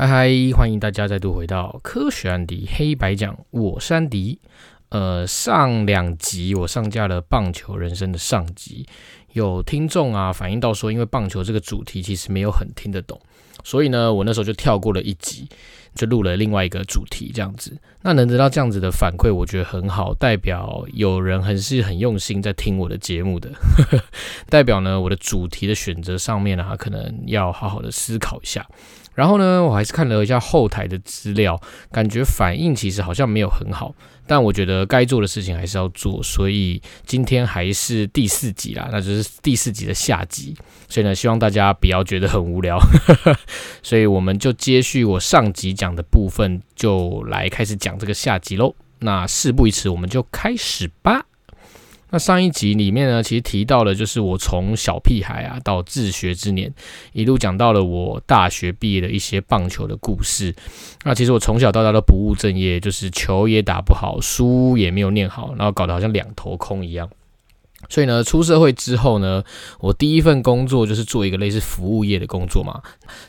嗨嗨，欢迎大家再度回到科学安迪黑白讲，我是安迪。上两集我上架了棒球人生的上集，有听众啊反映到说，因为棒球这个主题其实没有很听得懂，所以呢我那时候就跳过了一集，就录了另外一个主题这样子。那能得到这样子的反馈，我觉得很好，代表有人很用心在听我的节目的代表呢我的主题的选择上面啊，可能要好好的思考一下。然后呢，我还是看了一下后台的资料，感觉反应其实好像没有很好，但我觉得该做的事情还是要做，所以今天还是第四集啦，那就是第四集的下集。所以呢，希望大家不要觉得很无聊所以我们就接续我上集讲的部分，就来开始讲这个下集咯。那事不宜迟，我们就开始吧。那上一集里面呢，其实提到了就是我从小屁孩啊到自学之年，一路讲到了我大学毕业的一些棒球的故事。那其实我从小到大都不务正业，就是球也打不好，书也没有念好，然后搞得好像两头空一样。所以呢，出社会之后呢，我第一份工作就是做一个类似服务业的工作嘛。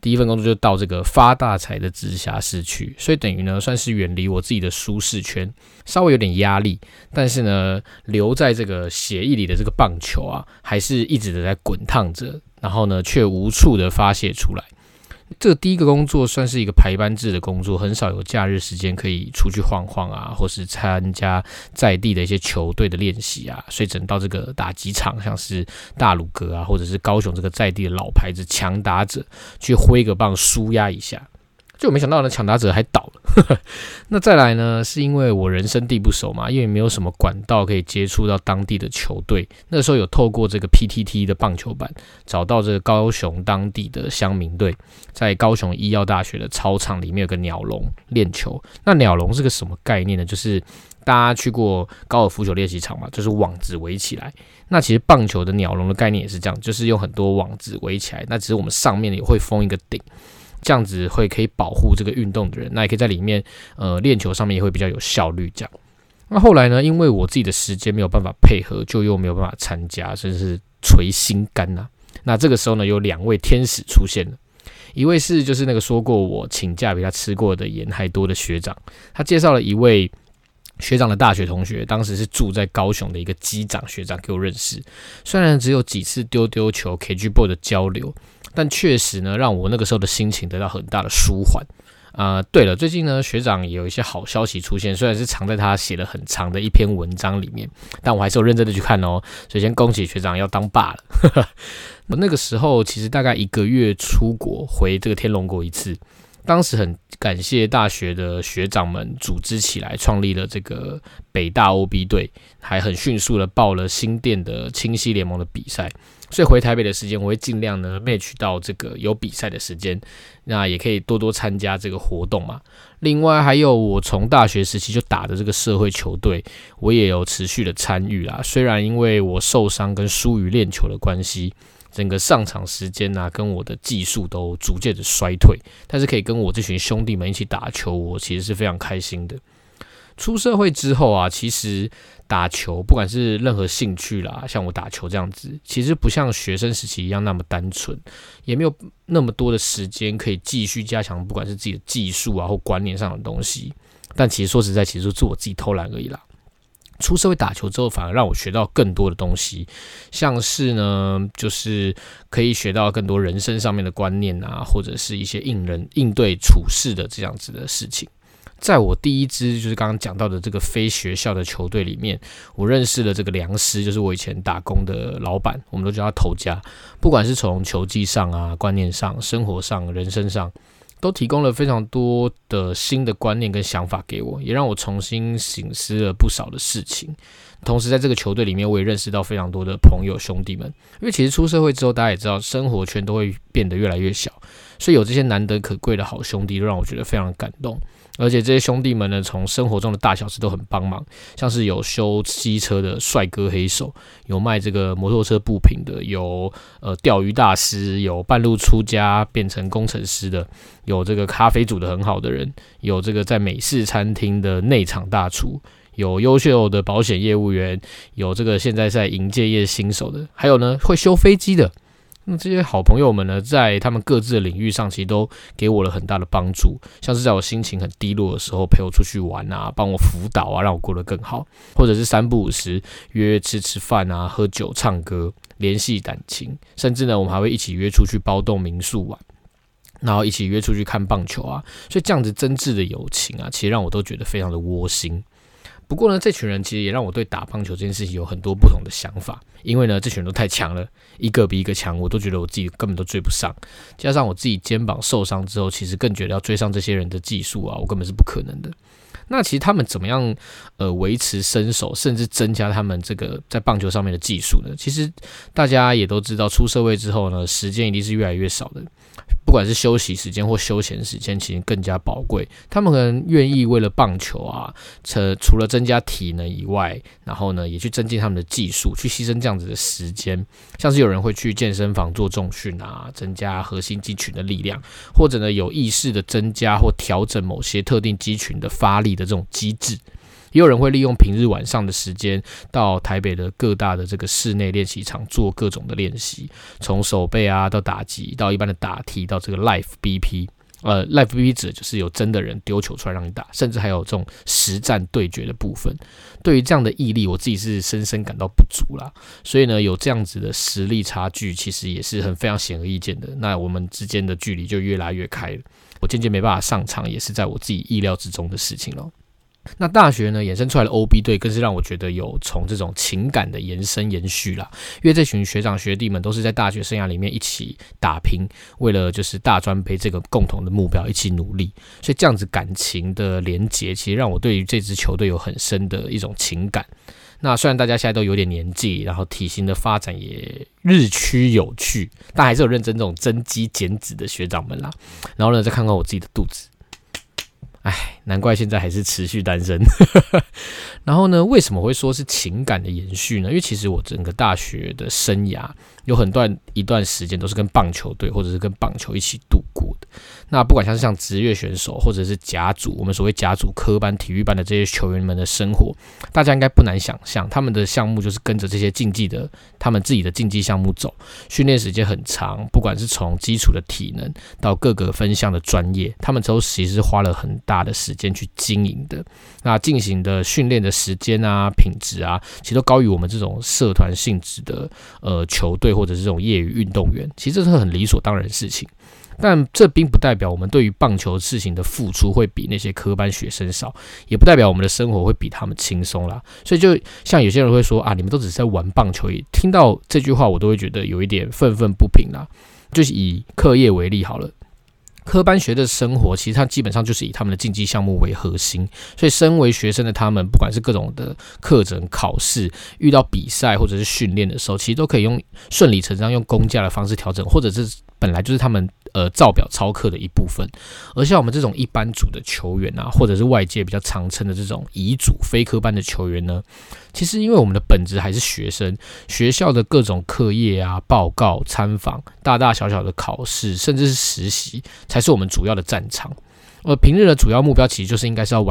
第一份工作就到这个发大财的直辖市去，所以等于呢，算是远离我自己的舒适圈，稍微有点压力。但是呢，留在这个血液里的这个棒球啊，还是一直的在滚烫着，然后呢，却无处的发泄出来。这个第一个工作算是一个排班制的工作，很少有假日时间可以出去晃晃啊，或是参加在地的一些球队的练习啊，所以只能到这个打击场，像是大鲁阁啊，或者是高雄这个在地的老牌子强打者去挥个棒舒压一下。就没想到呢，强打者还倒了。那再来呢，是因为我人生地不熟嘛，因为没有什么管道可以接触到当地的球队。那时候有透过这个 PTT 的棒球版，找到这个高雄当地的乡民队，在高雄医药大学的操场里面有个鸟笼练球。那鸟笼是个什么概念呢？就是大家去过高尔夫球练习场嘛，就是网子围起来。那其实棒球的鸟笼的概念也是这样，就是用很多网子围起来，那只是我们上面也会封一个顶。这样子会可以保护这个运动的人，那也可以在里面练球上面也会比较有效率这样。那后来呢，因为我自己的时间没有办法配合，就又没有办法参加，甚至是垂心肝啊。那这个时候呢，有两位天使出现了，一位是就是那个说过我请假比他吃过的盐还多的学长，他介绍了一位学长的大学同学，当时是住在高雄的一个机长学长给我认识。虽然只有几次丢丢球 KGBall 的交流，但确实呢，让我那个时候的心情得到很大的舒缓。对了，最近呢，学长也有一些好消息出现，虽然是藏在他写了很长的一篇文章里面，但我还是有认真的去看哦。所以先恭喜学长要当爸了。我那个时候其实大概一个月出国回这个天龙国一次，当时很感谢大学的学长们组织起来创立了这个北大 OB 队，还很迅速的报了新店的清溪联盟的比赛。所以回台北的时间，我会尽量呢 match 到这个有比赛的时间，那也可以多多参加这个活动嘛。另外还有我从大学时期就打的这个社会球队，我也有持续的参与啦。虽然因为我受伤跟疏于练球的关系，整个上场时间啊跟我的技术都逐渐的衰退，但是可以跟我这群兄弟们一起打球，我其实是非常开心的。出社会之后啊，其实打球不管是任何兴趣啦，像我打球这样子，其实不像学生时期一样那么单纯，也没有那么多的时间可以继续加强不管是自己的技术啊或观念上的东西。但其实说实在，其实是我自己偷懒而已啦。出社会打球之后，反而让我学到更多的东西，像是呢，就是可以学到更多人生上面的观念啊，或者是一些应对处事的这样子的事情。在我第一支就是刚刚讲到的这个非学校的球队里面，我认识了这个梁师，就是我以前打工的老板，我们都叫他头家。不管是从球技上啊、观念上、生活上、人生上，都提供了非常多的新的观念跟想法给我，也让我重新省思了不少的事情。同时在这个球队里面，我也认识到非常多的朋友兄弟们。因为其实出社会之后，大家也知道生活圈都会变得越来越小，所以有这些难得可贵的好兄弟，都让我觉得非常感动。而且这些兄弟们呢，从生活中的大小事都很帮忙，像是有修机车的帅哥黑手，有卖这个摩托车部品的，有钓鱼大师，有半路出家变成工程师的，有这个咖啡煮的很好的人，有这个在美式餐厅的内场大厨，有优秀的保险业务员，有这个现在在营建业新手的，还有呢会修飞机的。那这些好朋友们呢，在他们各自的领域上，其实都给我了很大的帮助，像是在我心情很低落的时候陪我出去玩啊，帮我辅导啊，让我过得更好，或者是三不五时约吃饭啊，喝酒唱歌，联系感情，甚至呢我们还会一起约出去包栋民宿玩，然后一起约出去看棒球啊，所以这样子真挚的友情啊，其实让我都觉得非常的窝心。不过呢，这群人其实也让我对打棒球这件事情有很多不同的想法，因为呢，这群人都太强了，一个比一个强，我都觉得我自己根本都追不上。加上我自己肩膀受伤之后，其实更觉得要追上这些人的技术啊，我根本是不可能的。那其实他们怎么样维持身手，甚至增加他们这个在棒球上面的技术呢？其实大家也都知道，出社会之后呢，时间一定是越来越少的。不管是休息时间或休闲时间，其实更加宝贵。他们可能愿意为了棒球啊，除了增加体能以外，然后呢，也去增进他们的技术，去牺牲这样子的时间。像是有人会去健身房做重训啊，增加核心肌群的力量，或者呢，有意识的增加或调整某些特定肌群的发力的这种机制。也有人会利用平日晚上的时间，到台北的各大的这个室内练习场做各种的练习，从手背啊到打击，到一般的打踢，到这个 live BP。live BP 指的就是有真的人丢球出来让你打，甚至还有这种实战对决的部分。对于这样的毅力，我自己是深深感到不足啦。所以呢，有这样子的实力差距，其实也是很非常显而易见的。那我们之间的距离就越来越开了。我渐渐没办法上场，也是在我自己意料之中的事情了。那大学呢，衍生出来的 OB 队更是让我觉得有从这种情感的延续啦，因为这群学长学弟们都是在大学生涯里面一起打拼，为了就是大专杯这个共同的目标一起努力，所以这样子感情的连结，其实让我对于这支球队有很深的一种情感。那虽然大家现在都有点年纪，然后体型的发展也日趋有趣，但还是有认真这种增肌减脂的学长们啦。然后呢，再看看我自己的肚子。唉，难怪现在还是持续单身。然后呢，为什么会说是情感的延续呢？因为其实我整个大学的生涯有很一段时间都是跟棒球队或者是跟棒球一起度过的。那不管像职业选手或者是甲组，我们所谓甲组科班、体育班的这些球员们的生活，大家应该不难想象，他们的项目就是跟着这些竞技的他们自己的竞技项目走，训练时间很长，不管是从基础的体能到各个分项的专业，他们都其实花了很大的时间去经营的。那进行的训练的时间啊、品质啊，其实都高于我们这种社团性质的球队或者是这种业余运动员，其实这是很理所当然的事情。但这并不代表我们对于棒球事情的付出会比那些科班学生少，也不代表我们的生活会比他们轻松啦。所以就像有些人会说啊，你们都只是在玩棒球，听到这句话我都会觉得有一点愤愤不平啦。就是以课业为例好了。科班学的生活，其实它基本上就是以他们的竞技项目为核心，所以身为学生的他们，不管是各种的课程、考试、遇到比赛或者是训练的时候，其实都可以用顺理成章、用公假的方式调整，或者是本来就是他们照表操课的一部分。而像我们这种一般组的球员啊，或者是外界比较常称的这种乙组非科班的球员呢，其实因为我们的本质还是学生，学校的各种课业啊、报告、参访、大大小小的考试，甚至是实习，才是我们主要的战场。而平日的主要目标其实就是应该是要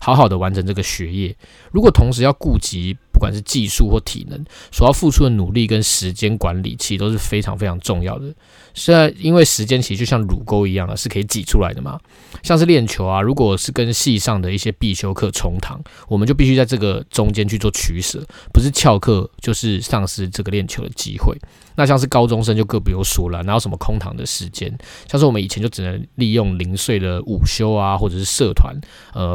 好好的完成这个学业。如果同时要顾及不管是技术或体能，所要付出的努力跟时间管理，其实都是非常非常重要的。现在因为时间其实就像乳沟一样啊，是可以挤出来的嘛。像是练球啊，如果是跟系上的一些必修课重堂，我们就必须在这个中间去做取舍，不是翘课就是丧失这个练球的机会。那像是高中生就更不用说了，哪有什么空堂的时间？像是我们以前就只能利用零碎的午休啊，或者是社团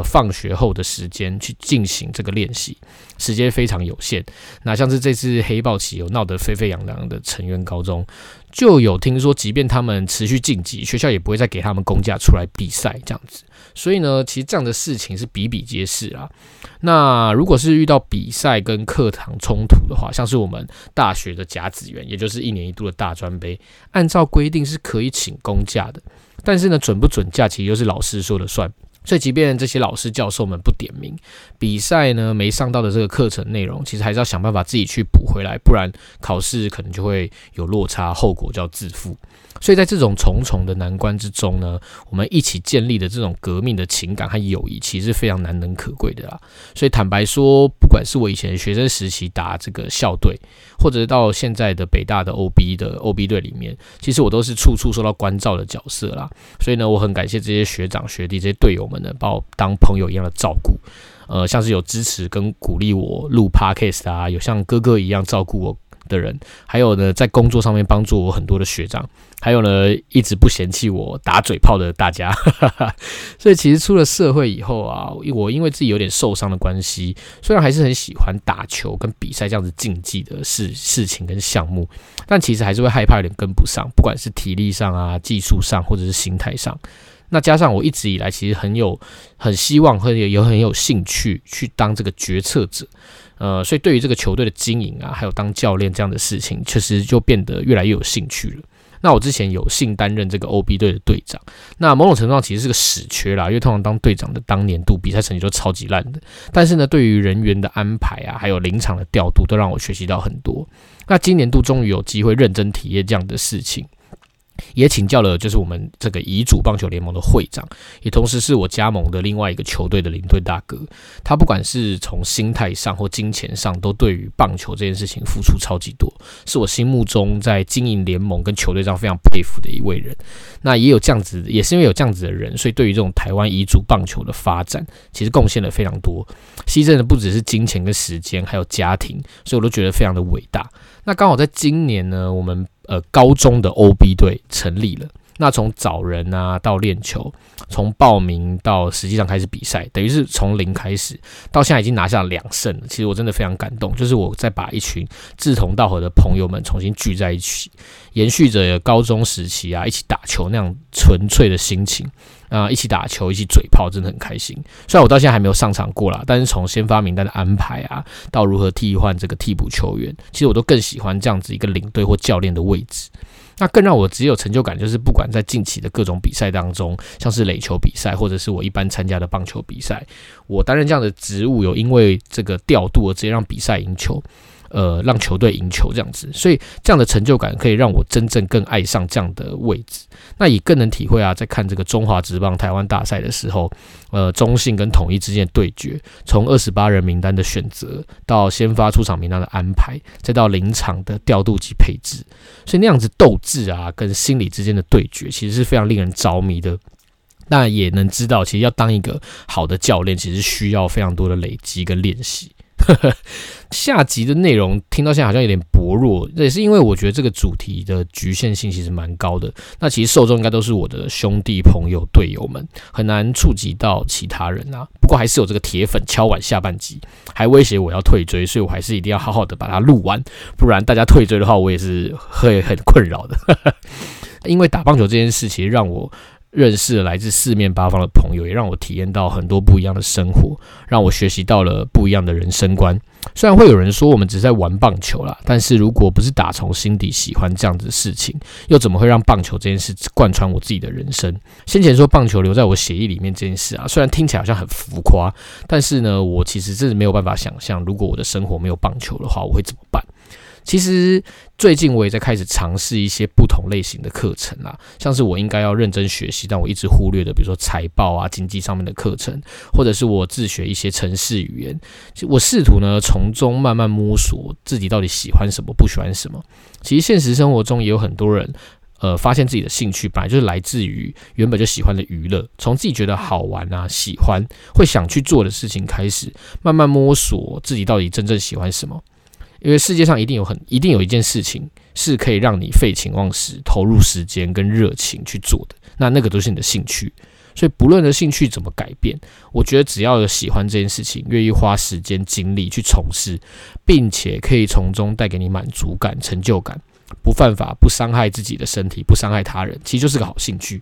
放学后的时间去进行这个练习，时间非常有限。那像是这次黑豹棋有闹得沸沸扬扬的成员高中，就有听说即便他们持续晋级，学校也不会再给他们公假出来比赛这样子。所以呢，其实这样的事情是比比皆是啦。那如果是遇到比赛跟课堂冲突的话，像是我们大学的甲子园，也就是一年一度的大专杯，按照规定是可以请公假的，但是呢，准不准假其实又是老师说了算。所以即便这些老师教授们不点名，比赛呢没上到的这个课程内容，其实还是要想办法自己去补回来，不然考试可能就会有落差，后果叫自负。所以在这种重重的难关之中呢，我们一起建立的这种革命的情感和友谊，其实是非常难能可贵的啦。所以坦白说，不管是我以前学生时期打这个校队，或者到现在的北大的 OB 队里面，其实我都是处处受到关照的角色啦。所以呢，我很感谢这些学长学弟、这些队友们呢，把我当朋友一样的照顾。像是有支持跟鼓励我录 podcast 啊，有像哥哥一样照顾我的人，还有呢在工作上面帮助我很多的学长，还有呢一直不嫌弃我打嘴炮的大家所以其实出了社会以后啊，我因为自己有点受伤的关系，虽然还是很喜欢打球跟比赛这样子竞技的 事情跟项目，但其实还是会害怕有点跟不上，不管是体力上啊、技术上或者是心态上。那加上我一直以来其实很希望和也很有兴趣去当这个决策者，所以对于这个球队的经营啊，还有当教练这样的事情，确实就变得越来越有兴趣了。那我之前有幸担任这个 OB 队的队长，那某种程度上其实是个死缺啦，因为通常当队长的当年度比赛成绩都超级烂的，但是呢对于人员的安排啊，还有临场的调度，都让我学习到很多。那今年度终于有机会认真体验这样的事情，也请教了就是我们这个乙组棒球联盟的会长，也同时是我加盟的另外一个球队的领队大哥，他不管是从心态上或金钱上，都对于棒球这件事情付出超级多，是我心目中在经营联盟跟球队上非常佩服的一位人。那也有这样子，也是因为有这样子的人，所以对于这种台湾乙组棒球的发展，其实贡献了非常多，牺牲的不只是金钱跟时间，还有家庭，所以我都觉得非常的伟大。那刚好在今年呢，我们高中的 OB 队成立了，那从找人啊到练球，从报名到实际上开始比赛，等于是从零开始，到现在已经拿下2胜了。其实我真的非常感动，就是我在把一群志同道合的朋友们重新聚在一起，延续着高中时期啊一起打球那样纯粹的心情。一起打球，一起嘴炮，真的很开心。虽然我到现在还没有上场过啦，但是从先发名单的安排啊，到如何替换这个替补球员，其实我都更喜欢这样子一个领队或教练的位置。那更让我只有成就感，就是不管在近期的各种比赛当中，像是垒球比赛，或者是我一般参加的棒球比赛，我担任这样的职务，有因为这个调度而直接让比赛赢球。让球队赢球这样子，所以这样的成就感可以让我真正更爱上这样的位置，那也更能体会啊，在看这个中华职棒台湾大赛的时候，中信跟统一之间的对决，从28人名单的选择，到先发出场名单的安排，再到临场的调度及配置，所以那样子斗志啊跟心理之间的对决，其实是非常令人着迷的。那也能知道，其实要当一个好的教练，其实需要非常多的累积跟练习。下集的内容听到现在好像有点薄弱，也是因为我觉得这个主题的局限性其实蛮高的，那其实受众应该都是我的兄弟朋友队友们，很难触及到其他人啊。不过还是有这个铁粉敲碗下半集，还威胁我要退追，所以我还是一定要好好的把它录完，不然大家退追的话，我也是会很困扰的因为打棒球这件事其实让我认识了来自四面八方的朋友，也让我体验到很多不一样的生活，让我学习到了不一样的人生观。虽然会有人说我们只是在玩棒球啦，但是如果不是打从心底喜欢这样子的事情，又怎么会让棒球这件事贯穿我自己的人生？先前说棒球留在我血液里面这件事啊，虽然听起来好像很浮夸，但是呢，我其实真的没有办法想象，如果我的生活没有棒球的话，我会怎么办？其实最近我也在开始尝试一些不同类型的课程啦，像是我应该要认真学习但我一直忽略的，比如说财报啊、经济上面的课程，或者是我自学一些程式语言。我试图呢从中慢慢摸索自己到底喜欢什么、不喜欢什么。其实现实生活中也有很多人发现自己的兴趣本来就是来自于原本就喜欢的娱乐，从自己觉得好玩啊、喜欢、会想去做的事情开始，慢慢摸索自己到底真正喜欢什么。因为世界上一定有一件事情是可以让你废寝忘食、投入时间跟热情去做的，那个都是你的兴趣。所以不论的兴趣怎么改变，我觉得只要有喜欢这件事情，愿意花时间精力去从事，并且可以从中带给你满足感、成就感，不犯法、不伤害自己的身体、不伤害他人，其实就是个好兴趣。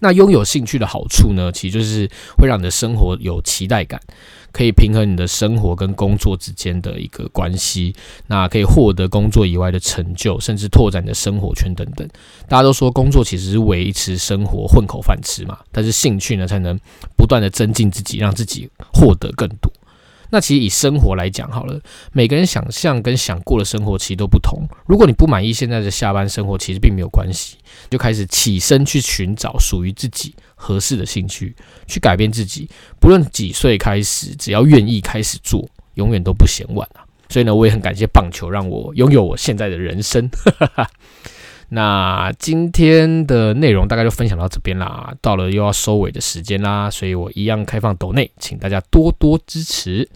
那拥有兴趣的好处呢，其实就是会让你的生活有期待感，可以平衡你的生活跟工作之间的一个关系，那可以获得工作以外的成就，甚至拓展你的生活圈等等。大家都说工作其实是维持生活混口饭吃嘛，但是兴趣呢才能不断的增进自己，让自己获得更多。那其实以生活来讲好了，每个人想象跟想过的生活其实都不同。如果你不满意现在的下班生活，其实并没有关系，就开始起身去寻找属于自己合适的兴趣，去改变自己。不论几岁开始，只要愿意开始做，永远都不嫌晚啊。所以呢，我也很感谢棒球让我拥有我现在的人生。那今天的内容大概就分享到这边啦，到了又要收尾的时间啦，所以我一样开放抖内，请大家多多支持，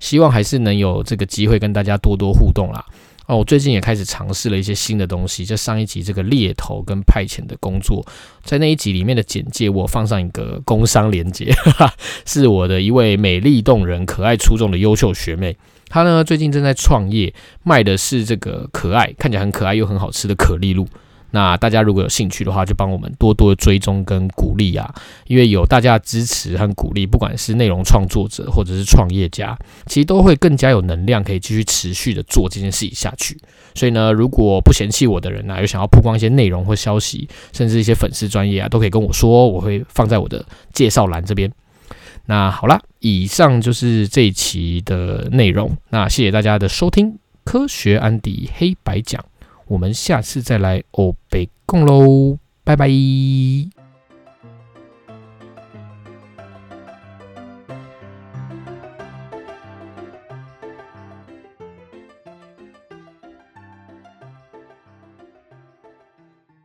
希望还是能有这个机会跟大家多多互动啦。哦，我最近也开始尝试了一些新的东西，就上一集这个猎头跟派遣的工作，在那一集里面的简介我放上一个工商连结，是我的一位美丽动人可爱出众的优秀学妹，她呢最近正在创业，卖的是这个可爱，看起来很可爱又很好吃的可丽露。那大家如果有兴趣的话，就帮我们多多追踪跟鼓励啊，因为有大家的支持和鼓励，不管是内容创作者或者是创业家，其实都会更加有能量，可以继续持续的做这件事情下去。所以呢，如果不嫌弃我的人啊，有想要曝光一些内容或消息，甚至一些粉丝专业啊，都可以跟我说，我会放在我的介绍栏这边。那好啦，以上就是这一期的内容，那谢谢大家的收听，科学安迪黑白讲。我们下次再来欧北共喽，拜拜。